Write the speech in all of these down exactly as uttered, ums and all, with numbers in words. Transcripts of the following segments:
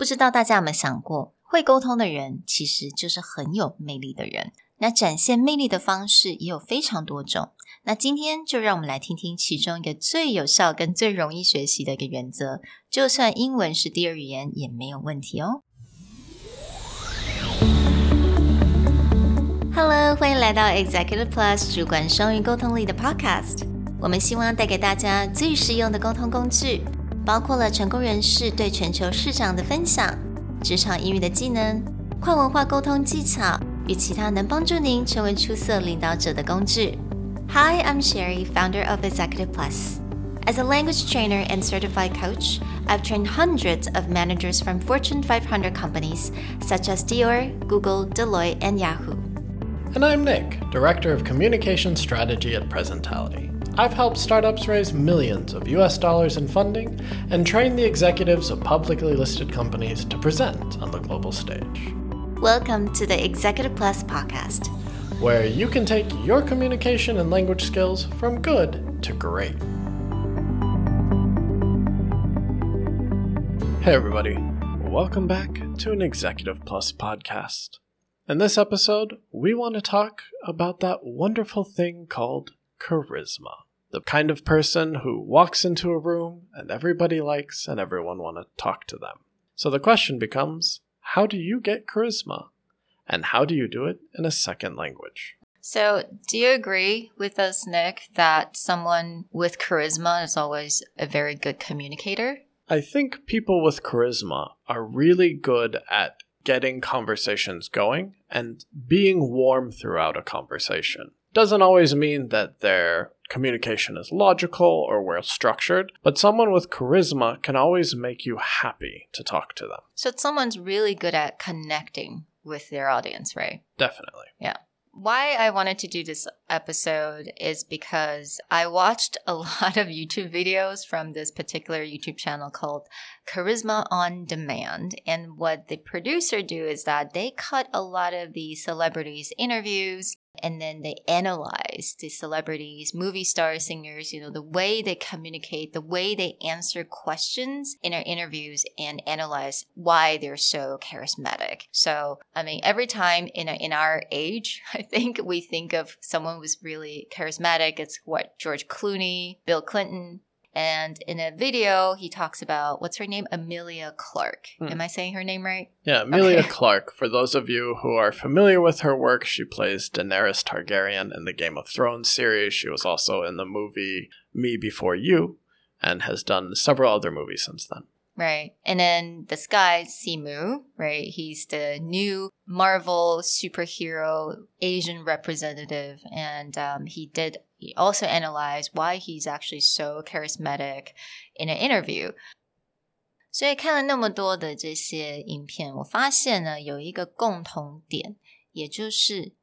不知道大家有没有想过，会沟通的人其实就是很有魅力的人。那展现魅力的方式也有非常多种，那今天就让我们来听听其中一个最有效跟最容易学习的一个原则，就算英文是第二语言也没有问题哦。Hello， 欢迎来到 Executive Plus 主管双语沟通力的 Podcast。我们希望带给大家最实用的沟通工具，包括了成功人士对全球市场的分享、职场英语的技能、跨文化沟通技巧与其他能帮助您成为出色领导者的工具。Hi, I'm Sherry, founder of Executive Plus. As a language trainer and certified coach, I've trained hundreds of managers from Fortune five hundred companies such as Dior, Google, Deloitte, and Yahoo. And I'm Nick, Director of Communication Strategy at Presentality. I've helped startups raise millions of U S dollars in funding and train the executives of publicly listed companies to present on the global stage. Welcome to the Executive Plus podcast, where you can take your communication and language skills from good to great. Hey everybody, welcome back to an Executive Plus podcast. In this episode, we want to talk about that wonderful thing called charisma. The kind of person who walks into a room and everybody likes and everyone want to talk to them. So the question becomes, how do you get charisma? And how do you do it in a second language? So do you agree with us, Nick, that someone with charisma is always a very good communicator? I think people with charisma are really good at getting conversations going and being warm throughout a conversation.Doesn't always mean that their communication is logical or well structured, but someone with charisma can always make you happy to talk to them. So someone's really good at connecting with their audience, right? Definitely. Yeah. Why I wanted to do this episode is because I watched a lot of YouTube videos from this particular YouTube channel called Charisma on Demand. And what the producer do is that they cut a lot of the celebrities' interviews.And then they analyze the celebrities, movie stars, singers, you know, the way they communicate, the way they answer questions in their interviews and analyze why they're so charismatic. So, I mean, every time in, a, in our age, I think we think of someone who's really charismatic. It's what, George Clooney, Bill Clinton.And in a video, he talks about, what's her name? Emilia Clarke. Hmm. Am I saying her name right? Yeah, Emilia okay. Clarke. For those of you who are familiar with her work, she plays Daenerys Targaryen in the Game of Thrones series. She was also in the movie Me Before You and has done several other movies since then. Right. And then this guy, Simu, right? He's the new Marvel superhero Asian representative. And um, he did...He also analyzed why he's actually so charismatic in an interview. 所以看了那么多的这些影片，我发现呢，有一个共同点，也就是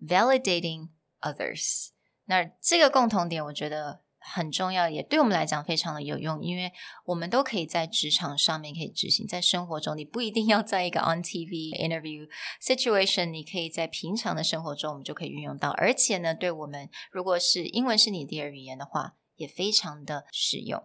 validating others. 那这个共同点我觉得很重要，也对我们来讲非常的有用，因为我们都可以在职场上面可以执行，在生活中你不一定要在一个 on T V interview situation， 你可以在平常的生活中我们就可以运用到，而且呢，对我们如果是英文是你第二语言的话，也非常的实用。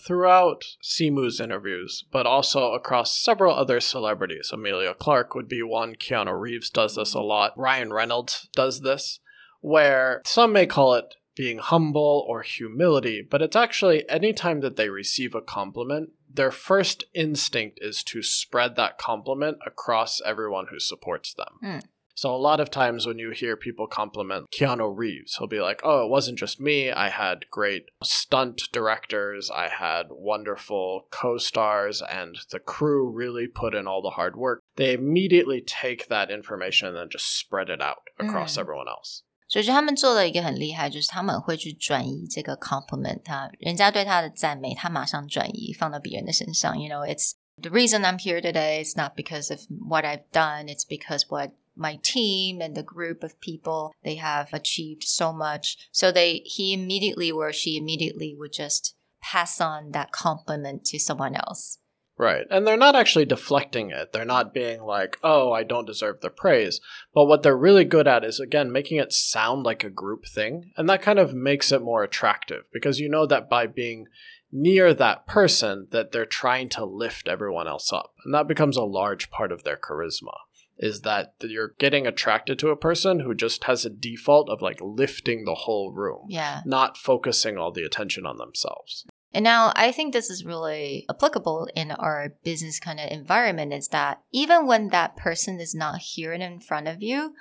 Throughout Simu's interviews, but also across several other celebrities, Emilia Clarke would be one. Keanu Reeves does this a lot. Ryan Reynolds does this, where some may call it.Being humble or humility, but it's actually any time that they receive a compliment, their first instinct is to spread that compliment across everyone who supports them. Mm. So a lot of times when you hear people compliment Keanu Reeves, he'll be like, oh, it wasn't just me. I had great stunt directors. I had wonderful co-stars and the crew really put in all the hard work. They immediately take that information and then just spread it out across mm. everyone else.所以他们做了一个很厉害，就是他们会去转移这个 compliment， 他人家对他的赞美，他马上转移放到别人的身上。You know, it's the reason I'm here today. It's not because of what I've done. It's because what my team and the group of people they have achieved so much. So they, he immediately or she immediately would just pass on that compliment to someone else.Right. And they're not actually deflecting it. They're not being like, oh, I don't deserve the praise. But what they're really good at is, again, making it sound like a group thing. And that kind of makes it more attractive because you know that by being near that person that they're trying to lift everyone else up. And that becomes a large part of their charisma, is that you're getting attracted to a person who just has a default of like lifting the whole room, yeah, not focusing all the attention on themselves. And now I think this is really applicable in our business kind of environment, is that even when that person is not here and in front of you,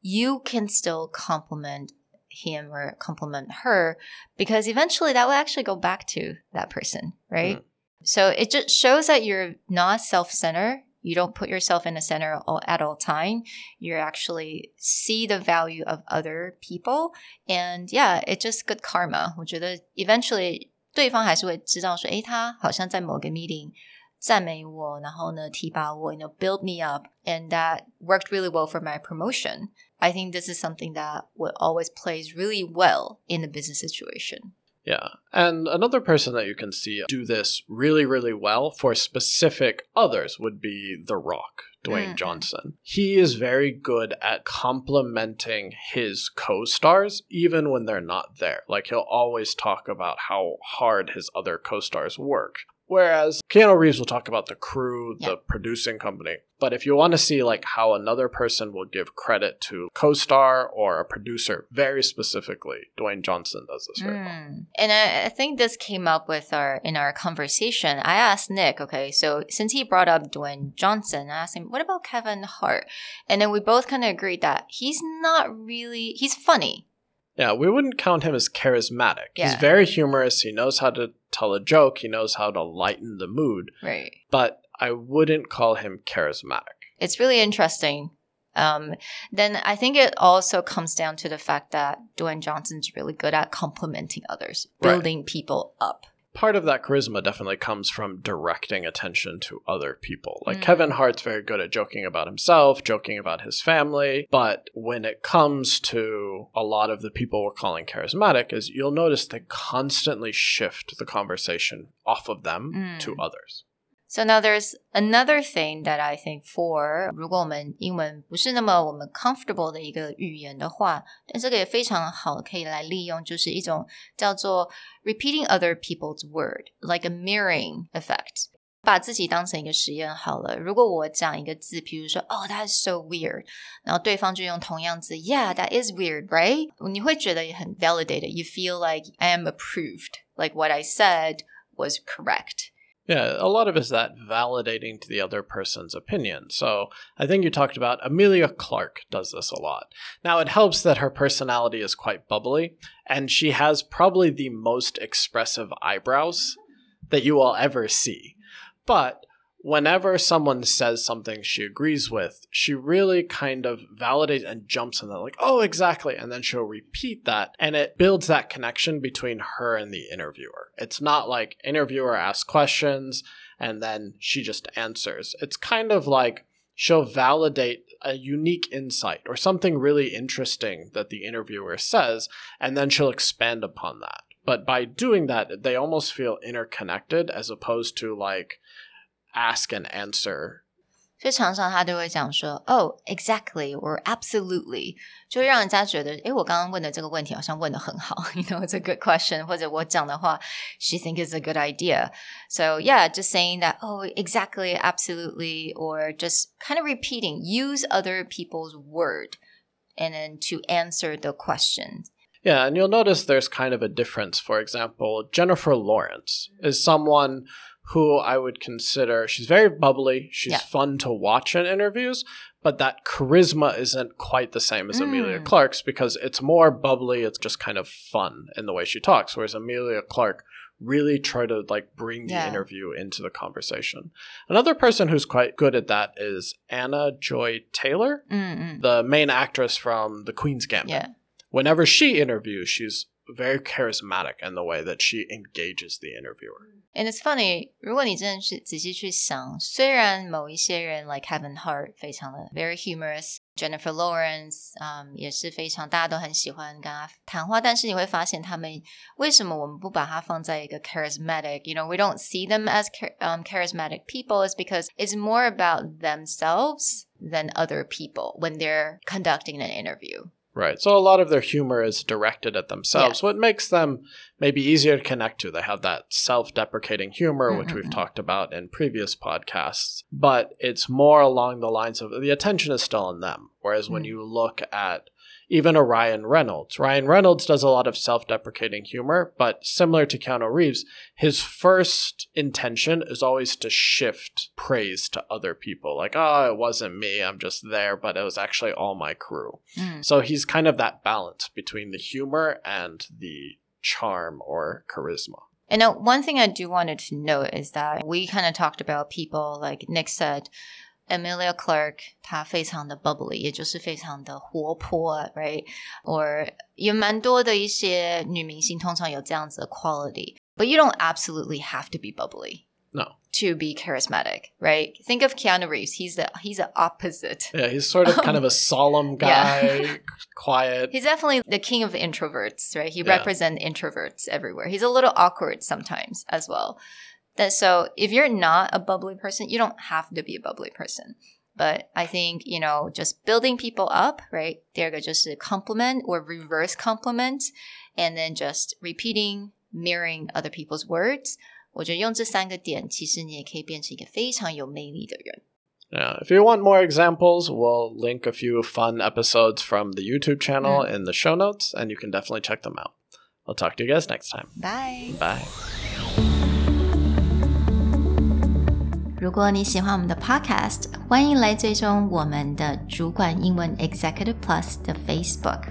you can still compliment him or compliment her, because eventually that will actually go back to that person, right? Mm. So it just shows that you're not self-centered. You don't put yourself in the center all, at all time. You actually see the value of other people. And yeah, it's just good karma. 我觉得 eventually 对方还是会知道说，诶，他好像在某个 meeting 赞美我，然后呢提拔我， you know, build me up. And that worked really well for my promotion. I think this is something that would always plays really well in a business situation. Yeah. And another person that you can see do this really, really well for specific others would be The Rock, Dwayne mm. Johnson. He is very good at complimenting his co-stars even when they're not there. Like, he'll always talk about how hard his other co-stars work. Whereas Keanu Reeves will talk about the crew, yeah, the producing company. But if you want to see like how another person will give credit to co-star or a producer very specifically, Dwayne Johnson does this very mm. well. And I, I think this came up with our in our conversation. I asked Nick, okay, so since he brought up Dwayne Johnson, I asked him, what about Kevin Hart? And then we both kind of agreed that he's not really, he's funny. Yeah, we wouldn't count him as charismatic. Yeah. He's very humorous. He knows how to tell a joke. He knows how to lighten the mood. Right. But I wouldn't call him charismatic. It's really interesting. Um, then I think it also comes down to the fact that Dwayne Johnson's really good at complimenting others, building right. people up. Part of that charisma definitely comes from directing attention to other people. Like mm. Kevin Hart's very good at joking about himself, joking about his family. But when it comes to a lot of the people we're calling charismatic, is you'll notice they constantly shift the conversation off of them mm. to others. So now there's another thing that I think for 如果我们英文不是那么我们 comfortable 的一个语言的话，但这个也非常好可以来利用，就是一种叫做 repeating other people's word, like a mirroring effect. 把自己当成一个实验好了，如果我讲一个字，比如说 Oh, that is so weird, 然后对方就用同样字 Yeah, that is weird, right? 你会觉得也很 validated. You feel like I am approved, like what I said was correct.Yeah, a lot of it is that validating to the other person's opinion. So I think you talked about Emilia Clarke does this a lot. Now, it helps that her personality is quite bubbly, and she has probably the most expressive eyebrows that you will ever see. But whenever someone says something she agrees with, she really kind of validates and jumps in there like, oh, exactly. And then she'll repeat that. And it builds that connection between her and the interviewer. It's not like interviewer asks questions and then she just answers. It's kind of like she'll validate a unique insight or something really interesting that the interviewer says, and then she'll expand upon that. But by doing that, they almost feel interconnected as opposed to like, ask and answer. 所以常常他都会讲说 Oh, exactly, or absolutely. 就让人家觉得诶我刚刚问的这个问题好像问得很好 You know, it's a good question. 或者我讲的话 She thinks it's a good idea. So yeah, just saying that Oh, exactly, absolutely. Or just kind of repeating. Use other people's word and then to answer the question. Yeah, and you'll notice there's kind of a difference. For example, Jennifer Lawrence is someone who I would consider, she's very bubbly, she's yeah. fun to watch in interviews, but that charisma isn't quite the same as mm. Emilia Clarke's because it's more bubbly, it's just kind of fun in the way she talks, whereas Emilia Clarke really try to like bring the yeah. interview into the conversation. Another person who's quite good at that is Anna Joy Taylor, mm-hmm. the main actress from The Queen's Gambit. Yeah. Whenever she interviews, she's very charismatic in the way that she engages the interviewer. And it's funny, 如果你真的是仔细去想，虽然某一些人 like Kevin Hart 非常的 very humorous, Jennifer Lawrence、um, 也是非常大家都很喜欢跟他谈话，但是你会发现他们为什么我们不把他放在一个 charismatic, you know, we don't see them as um, charismatic people is because it's more about themselves than other people when they're conducting an interview. Right. So a lot of their humor is directed at themselves, yeah. what makes them maybe easier to connect to. They have that self-deprecating humor, mm-hmm. which we've talked about in previous podcasts, but it's more along the lines of the attention is still on them. Whereas mm-hmm. when you look at even a Ryan Reynolds, Ryan Reynolds does a lot of self-deprecating humor, but similar to Keanu Reeves, his first intention is always to shift praise to other people. Like, oh, it wasn't me. I'm just there, but it was actually all my crew. Mm. So he's kind of that balance between the humor and the charm or charisma. And now, one thing I do wanted to note is that we kind of talked about people, like Nick said, Emilia Clarke, 她非常的 bubbly, 也就是非常的活泼 right? Or 也蛮多的一些女明星通常有这样子的 quality. But you don't absolutely have to be bubbly. No. To be charismatic, right? Think of Keanu Reeves. He's the, he's the opposite. Yeah, he's sort of kind of a solemn guy, yeah. quiet. He's definitely the king of introverts, right? He yeah. represents introverts everywhere. He's a little awkward sometimes as well.That, so if you're not a bubbly person, you don't have to be a bubbly person. But I think, you know, just building people up, right? 第二个就是compliment or reverse compliment. And then just repeating, mirroring other people's words. 我觉得用这三个点，其实你也可以变成一个非常有魅力的人。Yeah, if you want more examples, we'll link a few fun episodes from the YouTube channel mm. in the show notes. And you can definitely check them out. I'll talk to you guys next time. Bye. Bye.如果你喜欢我们的 podcast, 欢迎来追踪我们的主管英文 Executive Plus 的 Facebook。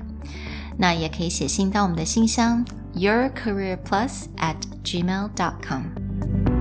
那也可以写信到我们的信箱 yourcareerplus at gmail dot com。